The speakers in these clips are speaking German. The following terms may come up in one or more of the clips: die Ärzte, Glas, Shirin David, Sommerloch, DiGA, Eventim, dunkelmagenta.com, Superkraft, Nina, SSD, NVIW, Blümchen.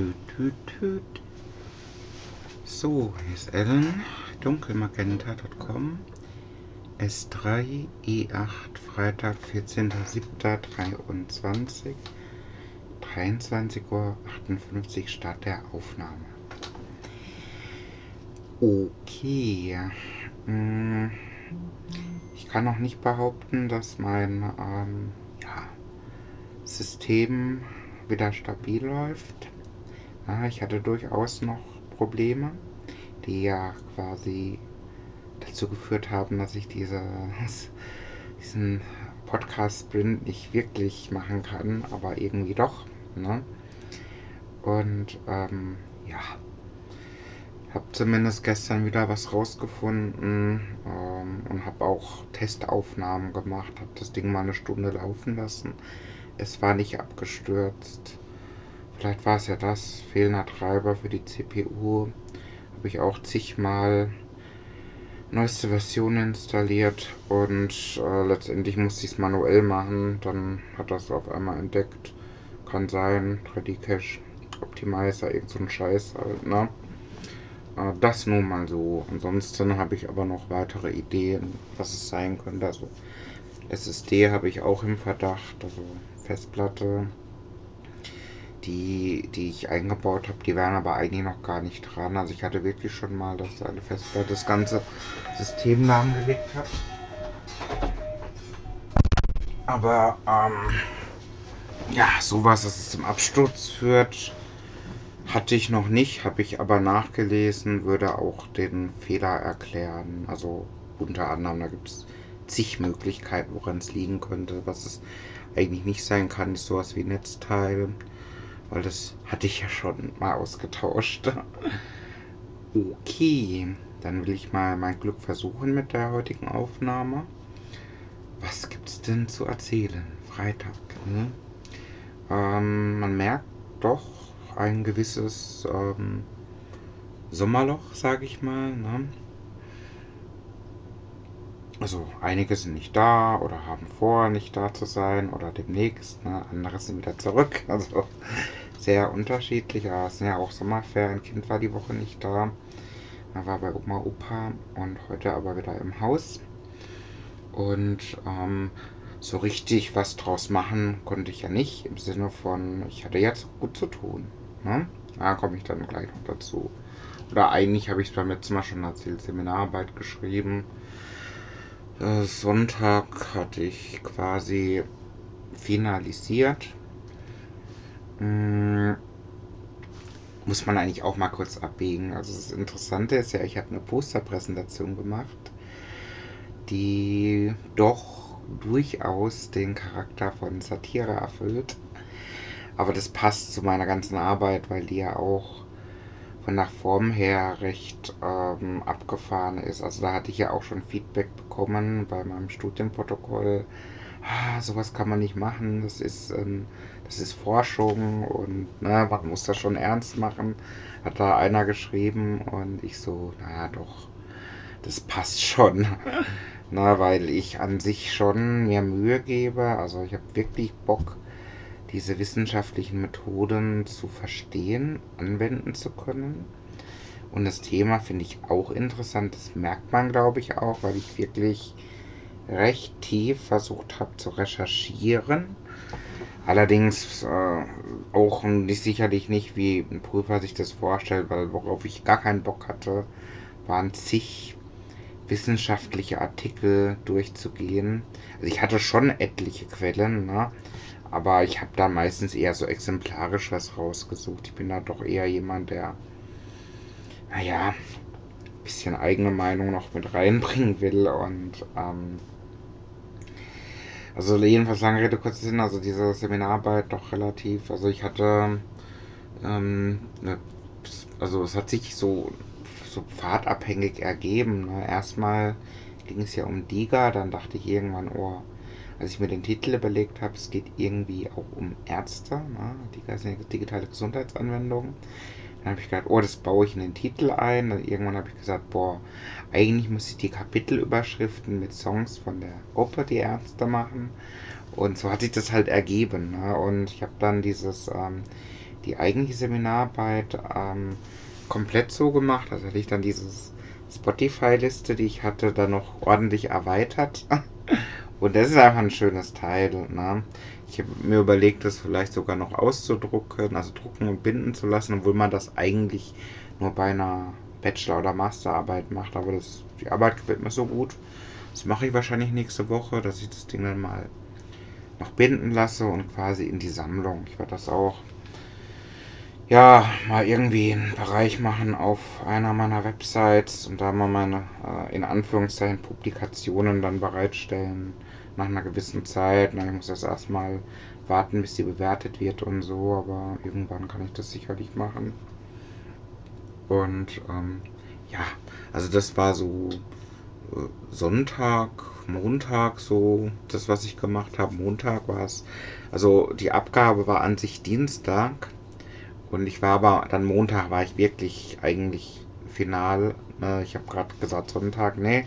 Tüt, tüt, tüt. So, hier ist Ellen, dunkelmagenta.com, S3, E8, Freitag, 14.07.23, 23:58 Uhr, Start der Aufnahme. Okay, ich kann noch nicht behaupten, dass mein System wieder stabil läuft. Ich hatte durchaus noch Probleme, die ja quasi dazu geführt haben, dass ich diesen Podcast-Sprint nicht wirklich machen kann, aber irgendwie doch. Ne? Und habe zumindest gestern wieder was rausgefunden und habe auch Testaufnahmen gemacht, habe das Ding mal eine Stunde laufen lassen. Es war nicht abgestürzt. Vielleicht war es ja das, fehlender Treiber für die CPU. Habe ich auch zigmal neueste Versionen installiert und letztendlich musste ich es manuell machen. Dann hat das auf einmal entdeckt. Kann sein, 3D-Cache, Optimizer, irgend so ein Scheiß halt, ne? Das nur mal so. Ansonsten habe ich aber noch weitere Ideen, was es sein könnte. Also SSD habe ich auch im Verdacht, also Festplatte, die ich eingebaut habe, die wären aber eigentlich noch gar nicht dran. Also ich hatte wirklich schon mal, dass eine Festplatte das ganze System lahmgelegt hat. Aber sowas, dass es zum Absturz führt, hatte ich noch nicht, habe ich aber nachgelesen, würde auch den Fehler erklären. Also unter anderem, da gibt es zig Möglichkeiten, woran es liegen könnte. Was es eigentlich nicht sein kann, ist sowas wie Netzteil, weil das hatte ich ja schon mal ausgetauscht. Okay, dann will ich mal mein Glück versuchen mit der heutigen Aufnahme. Was gibt's denn zu erzählen? Freitag, ne? Man merkt doch ein gewisses Sommerloch, sage ich mal, ne? Also einige sind nicht da oder haben vor, nicht da zu sein oder demnächst, ne? Andere sind wieder zurück, also sehr unterschiedlich, aber es sind ja auch Sommerferien, Kind war die Woche nicht da, er war bei Oma, Opa und heute aber wieder im Haus und so richtig was draus machen konnte ich ja nicht, im Sinne von, ich hatte jetzt gut zu tun, ne? Da komme ich dann gleich noch dazu. Oder eigentlich habe ich es beim letzten Mal schon erzählt, Seminararbeit geschrieben. Sonntag hatte ich quasi finalisiert. Muss man eigentlich auch mal kurz abbiegen. Also das Interessante ist ja, ich habe eine Posterpräsentation gemacht, die doch durchaus den Charakter von Satire erfüllt. Aber das passt zu meiner ganzen Arbeit, weil die ja auch von der Form her recht abgefahren ist. Also da hatte ich ja auch schon Feedback bekommen bei meinem Studienprotokoll. Ah, sowas kann man nicht machen, das ist Forschung und ne, man muss das schon ernst machen, hat da einer geschrieben und ich so, naja doch, das passt schon. Na, weil ich an sich schon mir Mühe gebe, also ich habe wirklich Bock, diese wissenschaftlichen Methoden zu verstehen, anwenden zu können. Und das Thema finde ich auch interessant, das merkt man, glaube ich, auch, weil ich wirklich recht tief versucht habe zu recherchieren. Allerdings auch nicht, sicherlich nicht, wie ein Prüfer sich das vorstellt, weil worauf ich gar keinen Bock hatte, waren zig wissenschaftliche Artikel durchzugehen. Also ich hatte schon etliche Quellen, ne? Aber ich habe da meistens eher so exemplarisch was rausgesucht. Ich bin da doch eher jemand, der, naja, ein bisschen eigene Meinung noch mit reinbringen will. Und, also jedenfalls lange Rede, kurzer Sinn, also diese Seminararbeit doch relativ, also ich hatte, also es hat sich so pfadabhängig ergeben. Ne? Erstmal ging es ja um DiGA, dann dachte ich irgendwann, oh, als ich mir den Titel überlegt habe, es geht irgendwie auch um Ärzte, ne? DiGA ist eine digitale Gesundheitsanwendung. Dann habe ich gedacht, oh, das baue ich in den Titel ein. Dann irgendwann habe ich gesagt, boah, eigentlich muss ich die Kapitelüberschriften mit Songs von der Gruppe, die Ärzte, machen. Und so hat sich das halt ergeben. Ne? Und ich habe dann dieses die eigentliche Seminararbeit komplett so gemacht. Also hatte ich dann diese Spotify-Liste, die ich hatte, dann noch ordentlich erweitert. Und das ist einfach ein schönes Teil. Ne? Ich habe mir überlegt, das vielleicht sogar noch auszudrucken, also drucken und binden zu lassen, obwohl man das eigentlich nur bei einer Bachelor- oder Masterarbeit macht. Aber das, die Arbeit gefällt mir so gut. Das mache ich wahrscheinlich nächste Woche, dass ich das Ding dann mal noch binden lasse und quasi in die Sammlung. Ich werde das auch ja mal irgendwie einen Bereich machen auf einer meiner Websites und da mal meine in Anführungszeichen Publikationen dann bereitstellen nach einer gewissen Zeit. Na, ich muss das erstmal warten, bis sie bewertet wird und so, aber irgendwann kann ich das sicherlich machen. Und ja, also das war so Sonntag, Montag, so das, was ich gemacht habe. Montag war es, also die Abgabe war an sich Dienstag und ich war aber dann Montag war ich wirklich eigentlich final. Ich habe gerade gesagt Sonntag, nee,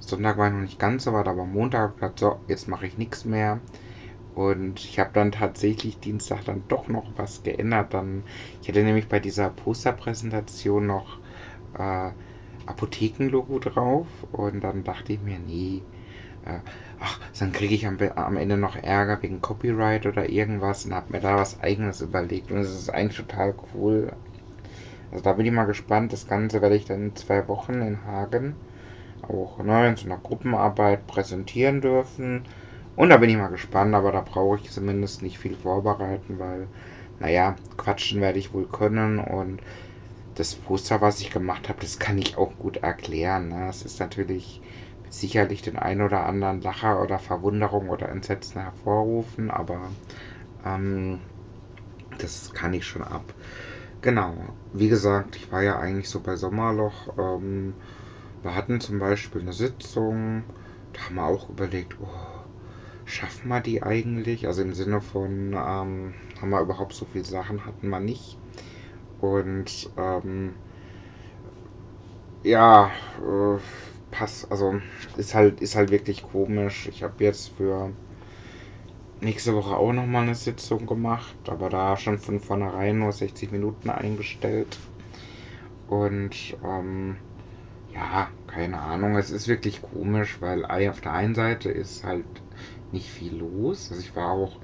Sonntag war ich noch nicht ganz so weit, aber Montag habe ich gesagt, so, jetzt mache ich nichts mehr. Und ich habe dann tatsächlich Dienstag dann doch noch was geändert. Dann, ich hätte nämlich bei dieser Posterpräsentation noch Apothekenlogo drauf und dann dachte ich mir, nee, ach, dann kriege ich am Ende noch Ärger wegen Copyright oder irgendwas und habe mir da was Eigenes überlegt und es ist eigentlich total cool. Also da bin ich mal gespannt, das Ganze werde ich dann in 2 Wochen in Hagen auch in so einer Gruppenarbeit präsentieren dürfen und da bin ich mal gespannt, aber da brauche ich zumindest nicht viel vorbereiten, weil, naja, quatschen werde ich wohl können und das Poster, was ich gemacht habe, das kann ich auch gut erklären. Ne? Das ist natürlich sicherlich den einen oder anderen Lacher oder Verwunderung oder Entsetzen hervorrufen, aber das kann ich schon ab. Genau, wie gesagt, ich war ja eigentlich so bei Sommerloch. Wir hatten zum Beispiel eine Sitzung, da haben wir auch überlegt, schaffen wir die eigentlich? Also im Sinne von, haben wir überhaupt so viele Sachen, hatten wir nicht. Und ja, also ist halt wirklich komisch. Ich habe jetzt für nächste Woche auch nochmal eine Sitzung gemacht, aber da schon von vornherein nur 60 Minuten eingestellt. Und ja, keine Ahnung, es ist wirklich komisch, weil auf der einen Seite ist halt nicht viel los. Also ich war auch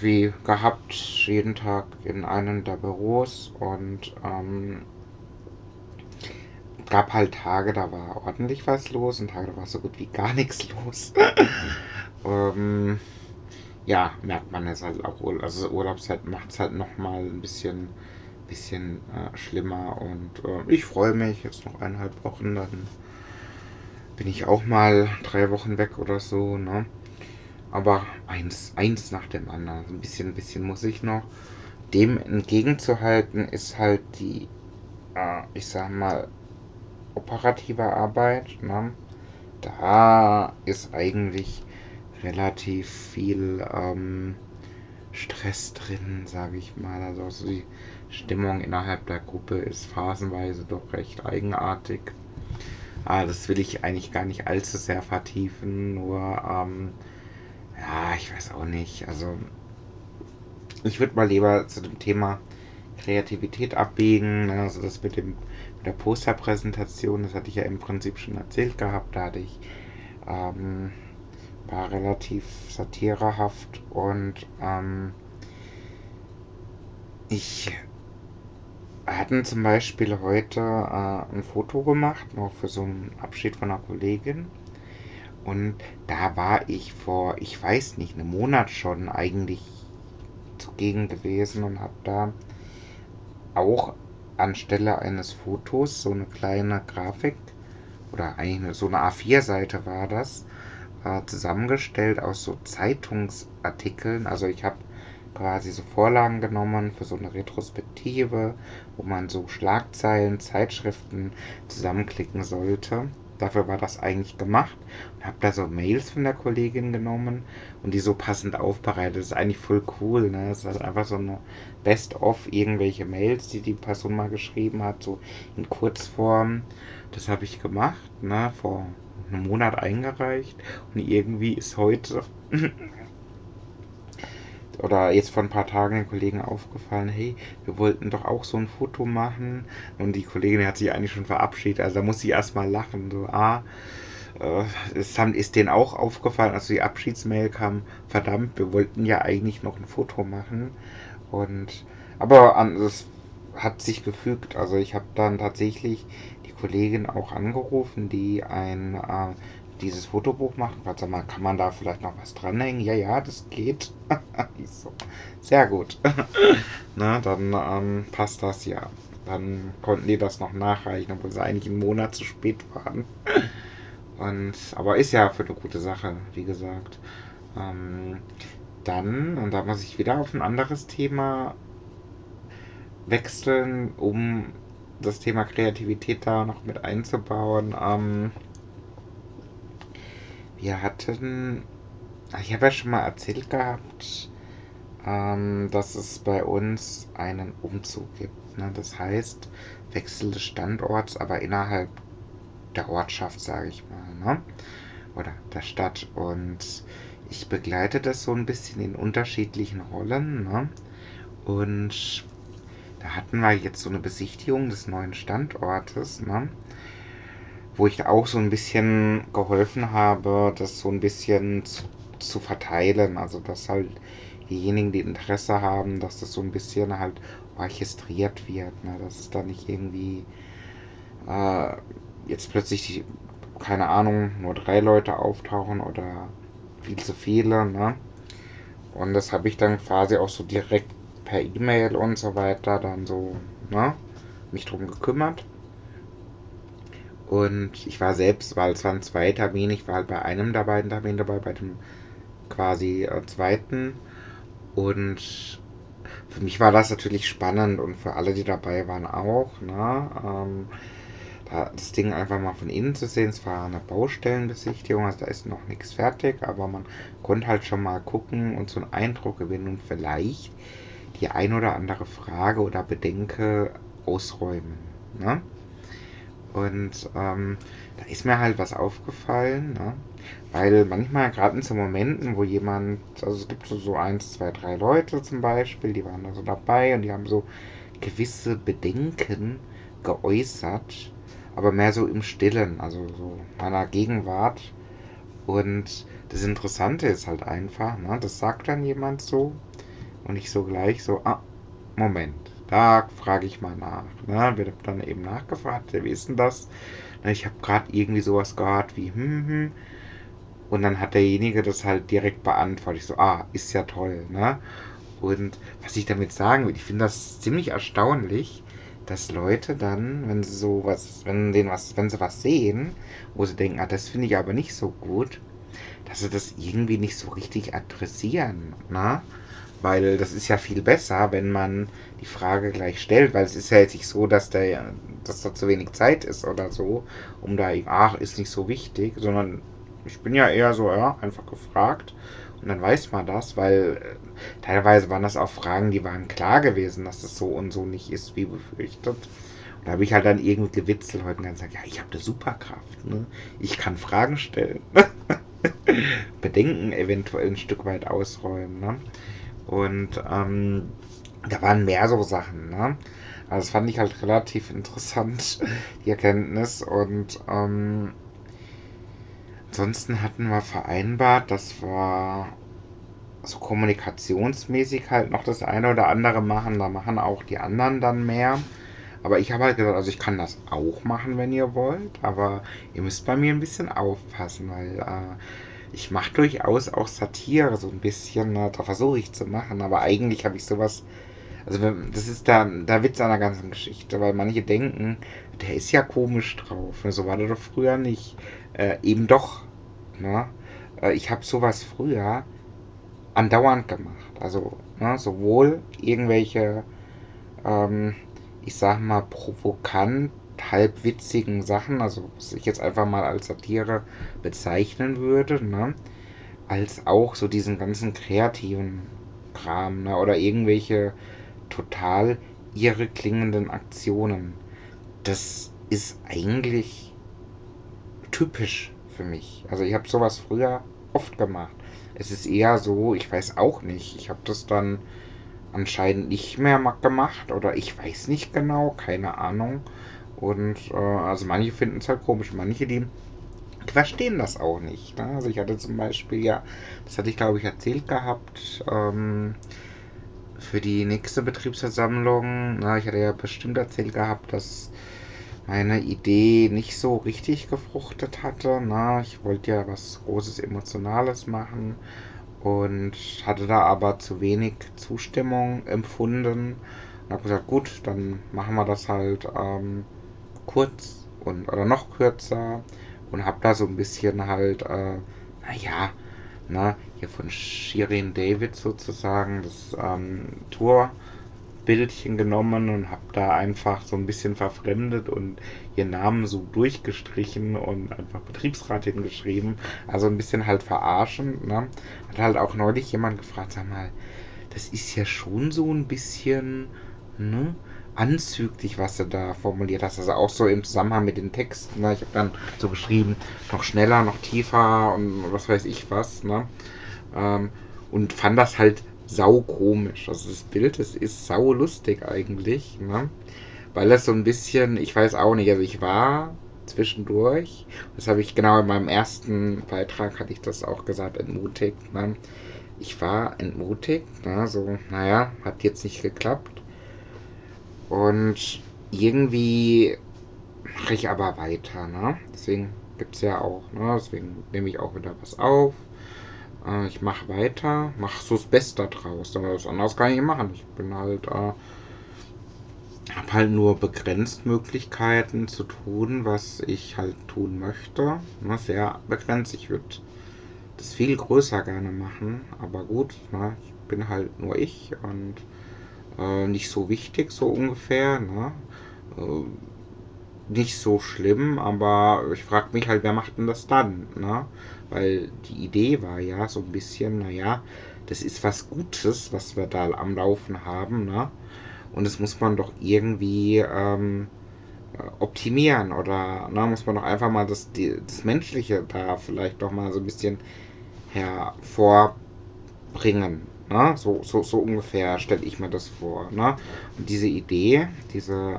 wie gehabt, jeden Tag in einem der Büros und gab halt Tage, da war ordentlich was los und Tage, da war so gut wie gar nichts los. Ja, merkt man jetzt halt auch, also Urlaubszeit macht es halt nochmal ein bisschen schlimmer und ich freue mich, jetzt noch 1,5 Wochen, dann bin ich auch mal 3 Wochen weg oder so, ne? Aber eins nach dem anderen. Ein bisschen muss ich noch. Dem entgegenzuhalten ist halt die, ich sag mal, operative Arbeit. Ne? Da ist eigentlich relativ viel Stress drin, sage ich mal. Also die Stimmung innerhalb der Gruppe ist phasenweise doch recht eigenartig. Aber das will ich eigentlich gar nicht allzu sehr vertiefen, nur ja, ich weiß auch nicht. Also, ich würde mal lieber zu dem Thema Kreativität abbiegen. Also, das mit der Posterpräsentation, das hatte ich ja im Prinzip schon erzählt gehabt. Da hatte ich, war relativ satirehaft und wir hatten zum Beispiel heute ein Foto gemacht, noch für so einen Abschied von einer Kollegin. Und da war ich vor, ich weiß nicht, einem Monat schon eigentlich zugegen gewesen und habe da auch anstelle eines Fotos so eine kleine Grafik oder eigentlich so eine A4-Seite war das, zusammengestellt aus so Zeitungsartikeln. Also ich habe quasi so Vorlagen genommen für so eine Retrospektive, wo man so Schlagzeilen, Zeitschriften zusammenklicken sollte. Dafür war das eigentlich gemacht und habe da so Mails von der Kollegin genommen und die so passend aufbereitet. Das ist eigentlich voll cool, ne? Das ist halt einfach so eine Best-of irgendwelche Mails, die Person mal geschrieben hat, so in Kurzform. Das habe ich gemacht, ne? Vor einem Monat eingereicht und irgendwie ist heute oder jetzt vor ein paar Tagen den Kollegen aufgefallen, hey, wir wollten doch auch so ein Foto machen. Und die Kollegin hat sich eigentlich schon verabschiedet, also da muss ich erstmal lachen, so, es ist denen auch aufgefallen, als die Abschiedsmail kam, verdammt, wir wollten ja eigentlich noch ein Foto machen. Und, aber es hat sich gefügt, also ich habe dann tatsächlich die Kollegin auch angerufen, die ein, dieses Fotobuch macht. Sag mal, kann man da vielleicht noch was dranhängen? Ja, ja, das geht. Sehr gut. Na, dann passt das ja. Dann konnten die das noch nachreichen, obwohl sie eigentlich einen Monat zu spät waren. Und, aber ist ja für eine gute Sache, wie gesagt. Dann, und da muss ich wieder auf ein anderes Thema wechseln, um das Thema Kreativität da noch mit einzubauen. Wir hatten, ich habe ja schon mal erzählt gehabt, dass es bei uns einen Umzug gibt. Ne? Das heißt, Wechsel des Standorts, aber innerhalb der Ortschaft, sage ich mal, ne? Oder der Stadt. Und ich begleite das so ein bisschen in unterschiedlichen Rollen. Ne? Und da hatten wir jetzt so eine Besichtigung des neuen Standortes, ne? Wo ich auch so ein bisschen geholfen habe, das so ein bisschen zu verteilen. Also, dass halt diejenigen, die Interesse haben, dass das so ein bisschen halt orchestriert wird. Ne? Dass es da nicht irgendwie jetzt plötzlich, keine Ahnung, nur 3 Leute auftauchen oder viel zu viele. Ne? Und das habe ich dann quasi auch so direkt per E-Mail und so weiter dann so, ne, mich drum gekümmert. Und ich war selbst, weil es waren 2 Termine, ich war halt bei einem der beiden Termine dabei, bei dem quasi zweiten. Und für mich war das natürlich spannend und für alle, die dabei waren, auch. Ne? Das Ding einfach mal von innen zu sehen, es war eine Baustellenbesichtigung, also da ist noch nichts fertig, aber man konnte halt schon mal gucken und so einen Eindruck gewinnen und vielleicht die ein oder andere Frage oder Bedenke ausräumen. Ne? Und da ist mir halt was aufgefallen, ne? Weil manchmal, gerade in so Momenten, wo jemand, also es gibt so 1, 2, 3 Leute zum Beispiel, die waren da so dabei und die haben so gewisse Bedenken geäußert, aber mehr so im Stillen, also so meiner Gegenwart. Und das Interessante ist halt einfach, ne? Das sagt dann jemand so und ich so gleich so, ah, Moment. Da frage ich mal nach. Ne? Wird dann eben nachgefragt, wie ist denn das? Ich habe gerade irgendwie sowas gehört wie und dann hat derjenige das halt direkt beantwortet. Ich so, ah, ist ja toll. Ne? Und was ich damit sagen will, ich finde das ziemlich erstaunlich, dass Leute dann, wenn sie sowas, wenn sie was sehen, wo sie denken, ah, das finde ich aber nicht so gut, dass sie das irgendwie nicht so richtig adressieren. Ne? Weil das ist ja viel besser, wenn man die Frage gleich stellt, weil es ist ja jetzt nicht so, dass da zu wenig Zeit ist oder so, um da, ach, ist nicht so wichtig, sondern ich bin ja eher so, ja, einfach gefragt und dann weiß man das, weil teilweise waren das auch Fragen, die waren klar gewesen, dass das so und so nicht ist, wie befürchtet. Und da habe ich halt dann irgendwie gewitzelt heute und dann gesagt, ja, ich habe eine Superkraft, ne? Ich kann Fragen stellen, Bedenken eventuell ein Stück weit ausräumen, ne? Und da waren mehr so Sachen, ne? Also das fand ich halt relativ interessant, die Erkenntnis. Und ansonsten hatten wir vereinbart, dass wir so kommunikationsmäßig halt noch das eine oder andere machen. Da machen auch die anderen dann mehr. Aber ich habe halt gesagt, also ich kann das auch machen, wenn ihr wollt. Aber ihr müsst bei mir ein bisschen aufpassen, weil ich mache durchaus auch Satire so ein bisschen, ne? Da versuche ich zu machen, aber eigentlich habe ich sowas, also das ist der Witz an der ganzen Geschichte, weil manche denken, der ist ja komisch drauf, ne? So war der doch früher nicht, eben doch, ne? Ich habe sowas früher andauernd gemacht, also ne? Sowohl irgendwelche, ich sag mal, provokant, halbwitzigen Sachen, also was ich jetzt einfach mal als Satire bezeichnen würde, ne, als auch so diesen ganzen kreativen Kram, ne, oder irgendwelche total irre klingenden Aktionen. Das ist eigentlich typisch für mich. Also ich habe sowas früher oft gemacht. Es ist eher so, ich weiß auch nicht. Ich habe das dann anscheinend nicht mehr gemacht oder ich weiß nicht genau, keine Ahnung. Und also manche finden es halt komisch, manche, die verstehen das auch nicht. Ne? Also ich hatte zum Beispiel, ja, das hatte ich glaube ich erzählt gehabt, für die nächste Betriebsversammlung, na, ich hatte ja bestimmt erzählt gehabt, dass meine Idee nicht so richtig gefruchtet hatte. Na, ich wollte ja was Großes, Emotionales machen und hatte da aber zu wenig Zustimmung empfunden. Und habe gesagt, gut, dann machen wir das halt kurz und oder noch kürzer und habe da so ein bisschen halt, naja, na, hier von Shirin David sozusagen das Tourbildchen genommen und habe da einfach so ein bisschen verfremdet und ihren Namen so durchgestrichen und einfach Betriebsrat hingeschrieben, also ein bisschen halt verarschend, ne? Hat halt auch neulich jemand gefragt, sag mal, das ist ja schon so ein bisschen, ne, anzüglich, was du da formuliert hast. Also auch so im Zusammenhang mit den Texten. Ne? Ich habe dann so geschrieben, noch schneller, noch tiefer und was weiß ich was. Ne? Und fand das halt saukomisch. Also das Bild, das ist saulustig eigentlich. Ne? Weil das so ein bisschen, ich weiß auch nicht, also ich war zwischendurch, das habe ich genau in meinem ersten Beitrag, hatte ich das auch gesagt, entmutigt. Ne? Ich war entmutigt, ne? So, naja, hat jetzt nicht geklappt. Und irgendwie mache ich aber weiter, ne? Deswegen gibt es ja auch, ne? Deswegen nehme ich auch wieder was auf. Ich mache weiter, mache so das Beste draus. Aber was anderes kann ich machen. Ich bin halt, habe halt nur begrenzt Möglichkeiten zu tun, was ich halt tun möchte. Ne? Sehr begrenzt. Ich würde das viel größer gerne machen. Aber gut, ne? Ich bin halt nur ich und nicht so wichtig, so ungefähr, ne? Nicht so schlimm, aber ich frage mich halt, wer macht denn das dann, ne? Weil die Idee war ja so ein bisschen, naja, das ist was Gutes, was wir da am Laufen haben, ne? Und das muss man doch irgendwie optimieren oder, ne? Muss man doch einfach mal das Menschliche da vielleicht doch mal so ein bisschen hervorbringen. Ne? So ungefähr stelle ich mir das vor. Ne? Und diese Idee, diese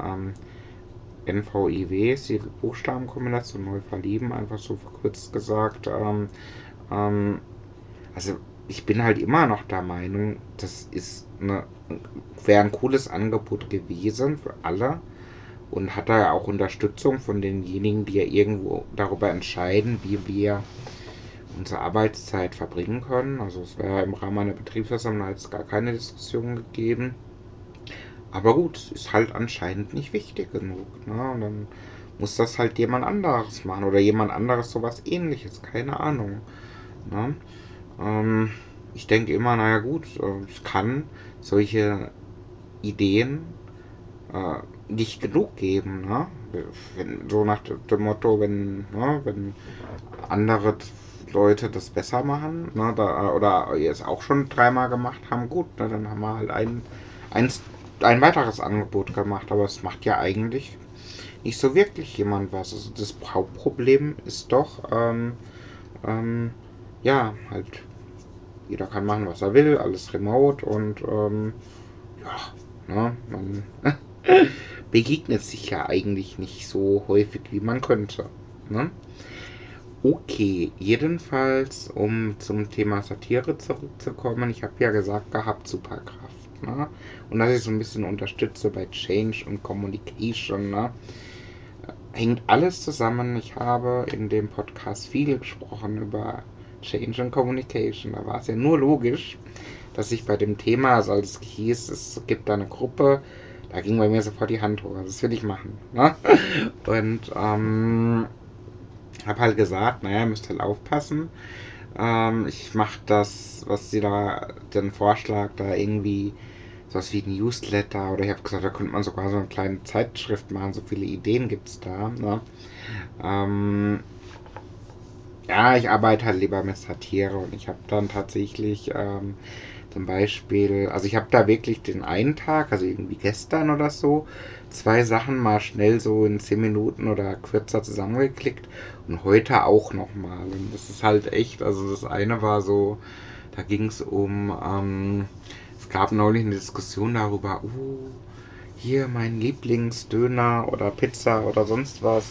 NVIW, die Buchstabenkombination neu verlieben, einfach so verkürzt gesagt, also ich bin halt immer noch der Meinung, das ist wäre ein cooles Angebot gewesen für alle und hat da ja auch Unterstützung von denjenigen, die ja irgendwo darüber entscheiden, wie wir unsere Arbeitszeit verbringen können. Also es wäre im Rahmen einer Betriebsversammlung jetzt gar keine Diskussion gegeben. Aber gut, ist halt anscheinend nicht wichtig genug. Ne? Und dann muss das halt jemand anderes machen oder jemand anderes sowas Ähnliches, keine Ahnung. Ne? Ich denke immer, naja gut, es kann solche Ideen nicht genug geben. Ne? Wenn, so nach dem Motto, wenn andere Leute das besser machen, ne, da, oder es auch schon dreimal gemacht haben, gut, ne, dann haben wir halt ein weiteres Angebot gemacht, aber es macht ja eigentlich nicht so wirklich jemand was. Also das Hauptproblem ist doch, ja, halt, jeder kann machen, was er will, alles remote und, ja, ne, man begegnet sich ja eigentlich nicht so häufig, wie man könnte, ne? Okay, jedenfalls, um zum Thema Satire zurückzukommen, ich habe ja gesagt gehabt, Superkraft, ne? Und dass ich so ein bisschen unterstütze bei Change und Communication, ne? Hängt alles zusammen. Ich habe in dem Podcast viel gesprochen über Change und Communication. Da war es ja nur logisch, dass ich bei dem Thema, also als es hieß, es gibt da eine Gruppe, da ging bei mir sofort die Hand hoch, das will ich machen, ne? Und, habe halt gesagt, naja, müsst halt aufpassen. Ich mache das, was sie da, den Vorschlag da irgendwie, sowas wie ein Newsletter, oder ich habe gesagt, da könnte man sogar so eine kleine Zeitschrift machen, so viele Ideen gibt's da. Ne? Ja, ich arbeite halt lieber mit Satire und ich habe dann tatsächlich zum Beispiel, also ich habe da wirklich den einen Tag, also irgendwie gestern oder so, 2 Sachen mal schnell so in 10 Minuten oder kürzer zusammengeklickt und heute auch nochmal. Und das ist halt echt, also das eine war so, Da ging es um, es gab neulich eine Diskussion darüber, hier mein Lieblingsdöner oder Pizza oder sonst was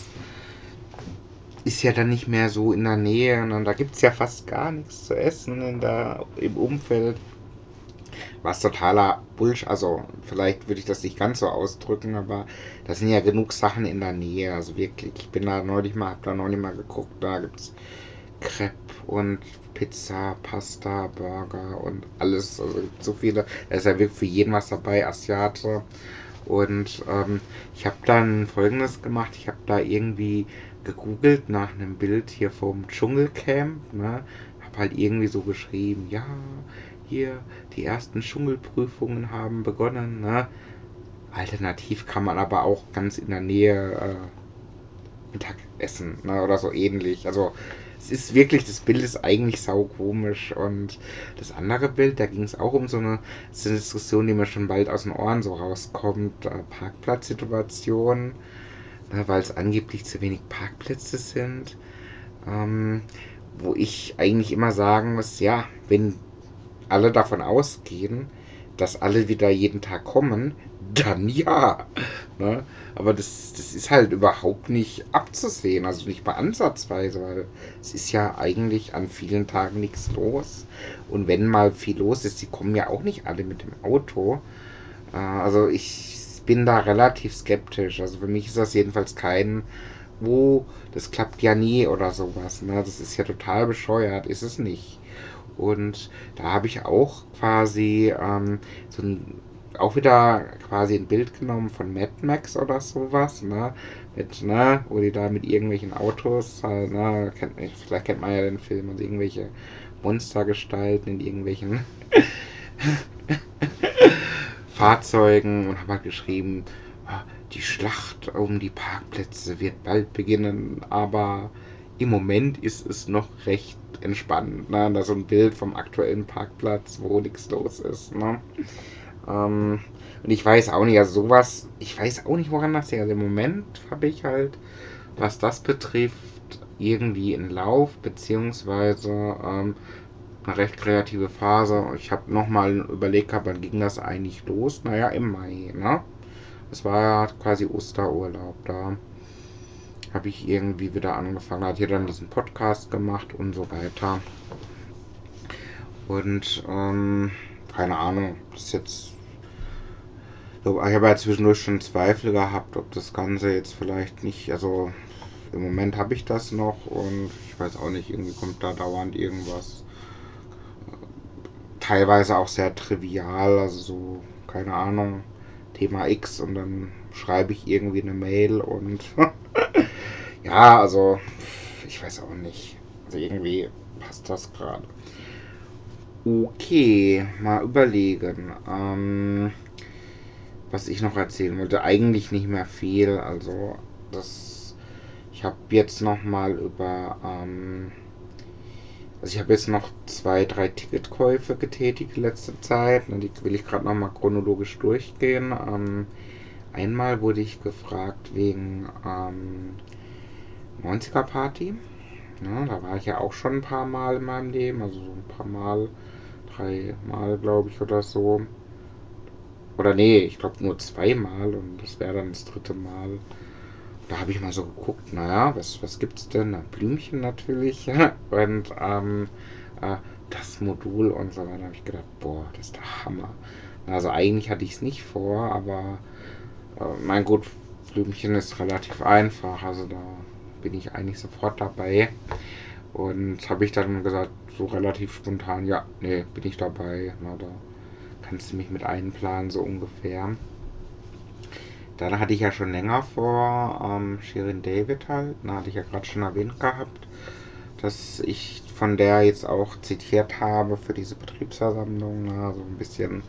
ist ja dann nicht mehr so in der Nähe, und da gibt es ja fast gar nichts zu essen im Umfeld. Was totaler Bullshit, also vielleicht würde ich das nicht ganz so ausdrücken, aber das sind ja genug Sachen in der Nähe, also wirklich. Ich bin da neulich mal, geguckt, da gibt's Crepe und Pizza, Pasta, Burger und alles, also so viele, da ist ja wirklich für jeden was dabei, Asiate. Und ich habe dann Folgendes gemacht, ich habe da irgendwie gegoogelt nach einem Bild hier vom Dschungelcamp, ne, habe halt irgendwie so geschrieben, ja, hier, die ersten Dschungelprüfungen haben begonnen, ne? Alternativ kann man aber auch ganz in der Nähe Mittag essen, ne? Oder so ähnlich. Also es ist wirklich, das Bild ist eigentlich saukomisch. Und das andere Bild, da ging es auch um so eine Diskussion, die mir schon bald aus den Ohren so rauskommt, Parkplatzsituation, ne? Weil es angeblich zu wenig Parkplätze sind, wo ich eigentlich immer sagen muss, ja, wenn alle davon ausgehen, dass alle wieder jeden Tag kommen, dann ja. Ne? Aber das ist halt überhaupt nicht abzusehen, also nicht mal ansatzweise, weil es ist ja eigentlich an vielen Tagen nichts los. Und wenn mal viel los ist, die kommen ja auch nicht alle mit dem Auto. Also ich bin da relativ skeptisch. Also für mich ist das jedenfalls kein, das klappt ja nie oder sowas. Ne? Das ist ja total bescheuert, ist es nicht. Und da habe ich auch quasi auch wieder quasi ein Bild genommen von Mad Max oder sowas, ne? Wo die da mit irgendwelchen Autos, vielleicht kennt man ja den Film, und irgendwelche Monstergestalten in irgendwelchen Fahrzeugen, und habe halt geschrieben, die Schlacht um die Parkplätze wird bald beginnen, aber im Moment ist es noch recht entspannt, ne? Da so ein Bild vom aktuellen Parkplatz, wo nichts los ist, ne? Und ich weiß auch nicht, also sowas, ich weiß auch nicht, woran das liegt. Also im Moment habe ich halt, was das betrifft, irgendwie einen Lauf, beziehungsweise eine recht kreative Phase. Ich habe nochmal überlegt gehabt, wann ging das eigentlich los? Naja, im Mai, ne? Das war quasi Osterurlaub da. Habe ich irgendwie wieder angefangen, hat hier dann diesen Podcast gemacht und so weiter. Und, keine Ahnung, das ist jetzt, ich habe ja zwischendurch schon Zweifel gehabt, ob das Ganze jetzt vielleicht nicht, also im Moment habe ich das noch und ich weiß auch nicht, irgendwie kommt da dauernd irgendwas, teilweise auch sehr trivial, also so, keine Ahnung, Thema X, und dann schreibe ich irgendwie eine Mail und ja, also ich weiß auch nicht. Also irgendwie passt das gerade. Okay, mal überlegen. Was ich noch erzählen wollte, eigentlich nicht mehr viel. Also ich habe jetzt noch mal über, also ich habe jetzt noch 2, 3 Ticketkäufe getätigt die letzte Zeit. Die will ich gerade noch mal chronologisch durchgehen. Einmal wurde ich gefragt wegen 90er-Party. Ja, da war ich ja auch schon ein paar Mal in meinem Leben, also so ein paar Mal, 3 Mal glaube ich oder so. Oder nee, ich glaube nur 2 Mal, und das wäre dann das 3. Mal. Da habe ich mal so geguckt, naja, was gibt's denn? Na, Blümchen natürlich und das Modul und so weiter. Da habe ich gedacht, boah, das ist der Hammer. Also eigentlich hatte ich es nicht vor, aber mein Gott, Blümchen ist relativ einfach, also da bin ich eigentlich sofort dabei. Und habe ich dann gesagt, so relativ spontan, ja, nee, bin ich dabei, na, da kannst du mich mit einplanen, so ungefähr. Dann hatte ich ja schon länger vor, Shirin David halt, da hatte ich ja gerade schon erwähnt gehabt, dass ich von der jetzt auch zitiert habe für diese Betriebsversammlung, na, so ein bisschen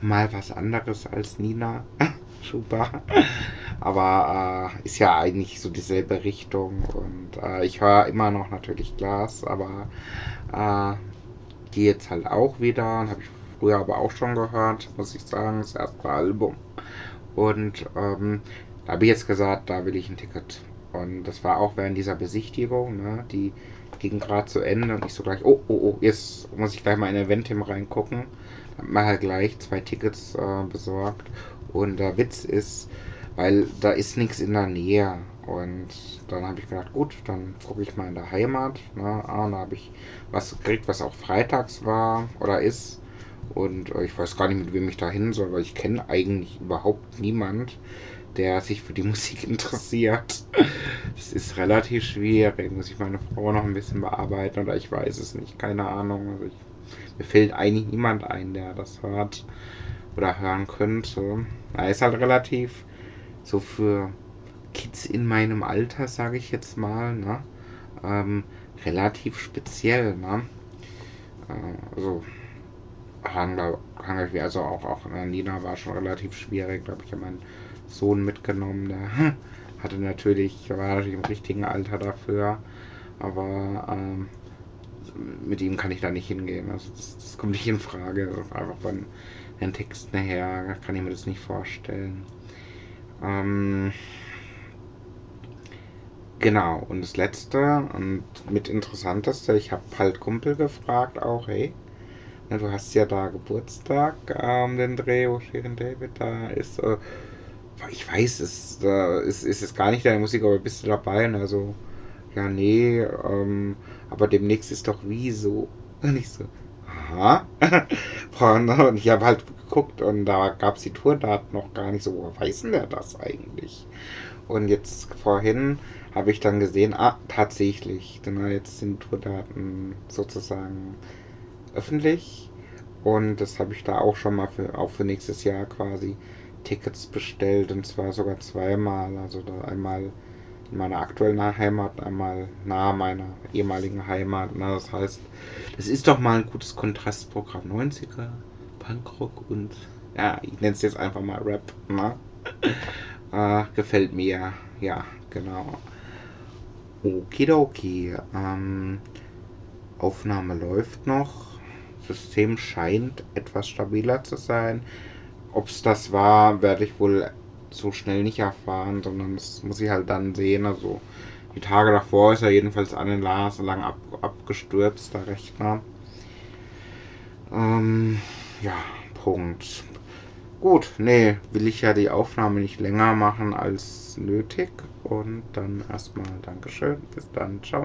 mal was anderes als Nina. Super. Aber ist ja eigentlich so dieselbe Richtung, und ich höre immer noch natürlich Glas, aber gehe jetzt halt auch wieder, habe ich früher aber auch schon gehört, muss ich sagen, das erste Album. Und da habe ich jetzt gesagt, da will ich ein Ticket. Und das war auch während dieser Besichtigung, ne? Die gegen Grad zu Ende und ich so gleich, oh, jetzt muss ich gleich mal in Eventim reingucken. Hab mir halt gleich 2 Tickets besorgt und der Witz ist, weil da ist nichts in der Nähe und dann habe ich gedacht, gut, dann gucke ich mal in der Heimat, ne? Da habe ich was gekriegt, was auch freitags war oder ist und ich weiß gar nicht, mit wem ich da hin soll, weil ich kenne eigentlich überhaupt niemand, der sich für die Musik interessiert. Das ist relativ schwierig, muss ich meine Frau noch ein bisschen bearbeiten oder ich weiß es nicht, keine Ahnung. Also mir fällt eigentlich niemand ein, der das hört oder hören könnte. Er ist halt relativ so für Kids in meinem Alter, sage ich jetzt mal, ne? Relativ speziell, ne? Also Hangler, also auch Nina war schon relativ schwierig, da habe ich ja meinen Sohn mitgenommen, der war natürlich im richtigen Alter dafür, aber mit ihm kann ich da nicht hingehen, also das kommt nicht in Frage, also einfach von den Texten her kann ich mir das nicht vorstellen. Genau, und das letzte und mit interessanteste, ich habe halt Kumpel gefragt auch, hey, na, du hast ja da Geburtstag, den Dreh, wo Shirin David da ist, ich weiß, es ist jetzt gar nicht deine Musik, aber bist du dabei? Und also, ja, nee, aber demnächst ist doch wieso. Und ich so, aha. Und ich habe halt geguckt und da gab es die Tourdaten noch gar nicht so. Woher weiß denn der das eigentlich? Und jetzt vorhin habe ich dann gesehen, tatsächlich, denn jetzt sind Tourdaten sozusagen öffentlich. Und das habe ich da auch schon mal für nächstes Jahr quasi Tickets bestellt, und zwar sogar zweimal, also einmal in meiner aktuellen Heimat, einmal nahe meiner ehemaligen Heimat. Na, das heißt, das ist doch mal ein gutes Kontrastprogramm. 90er, Punkrock und, ja, ich nenne es jetzt einfach mal Rap, ne? Gefällt mir, ja, genau. Okidoki, Aufnahme läuft noch, System scheint etwas stabiler zu sein. Ob es das war, werde ich wohl so schnell nicht erfahren, sondern das muss ich halt dann sehen. Also die Tage davor ist ja jedenfalls an den Lars lang abgestürzt, der Rechner. Ja, Punkt. Gut, nee, will ich ja die Aufnahme nicht länger machen als nötig. Und dann erstmal Dankeschön, bis dann, ciao.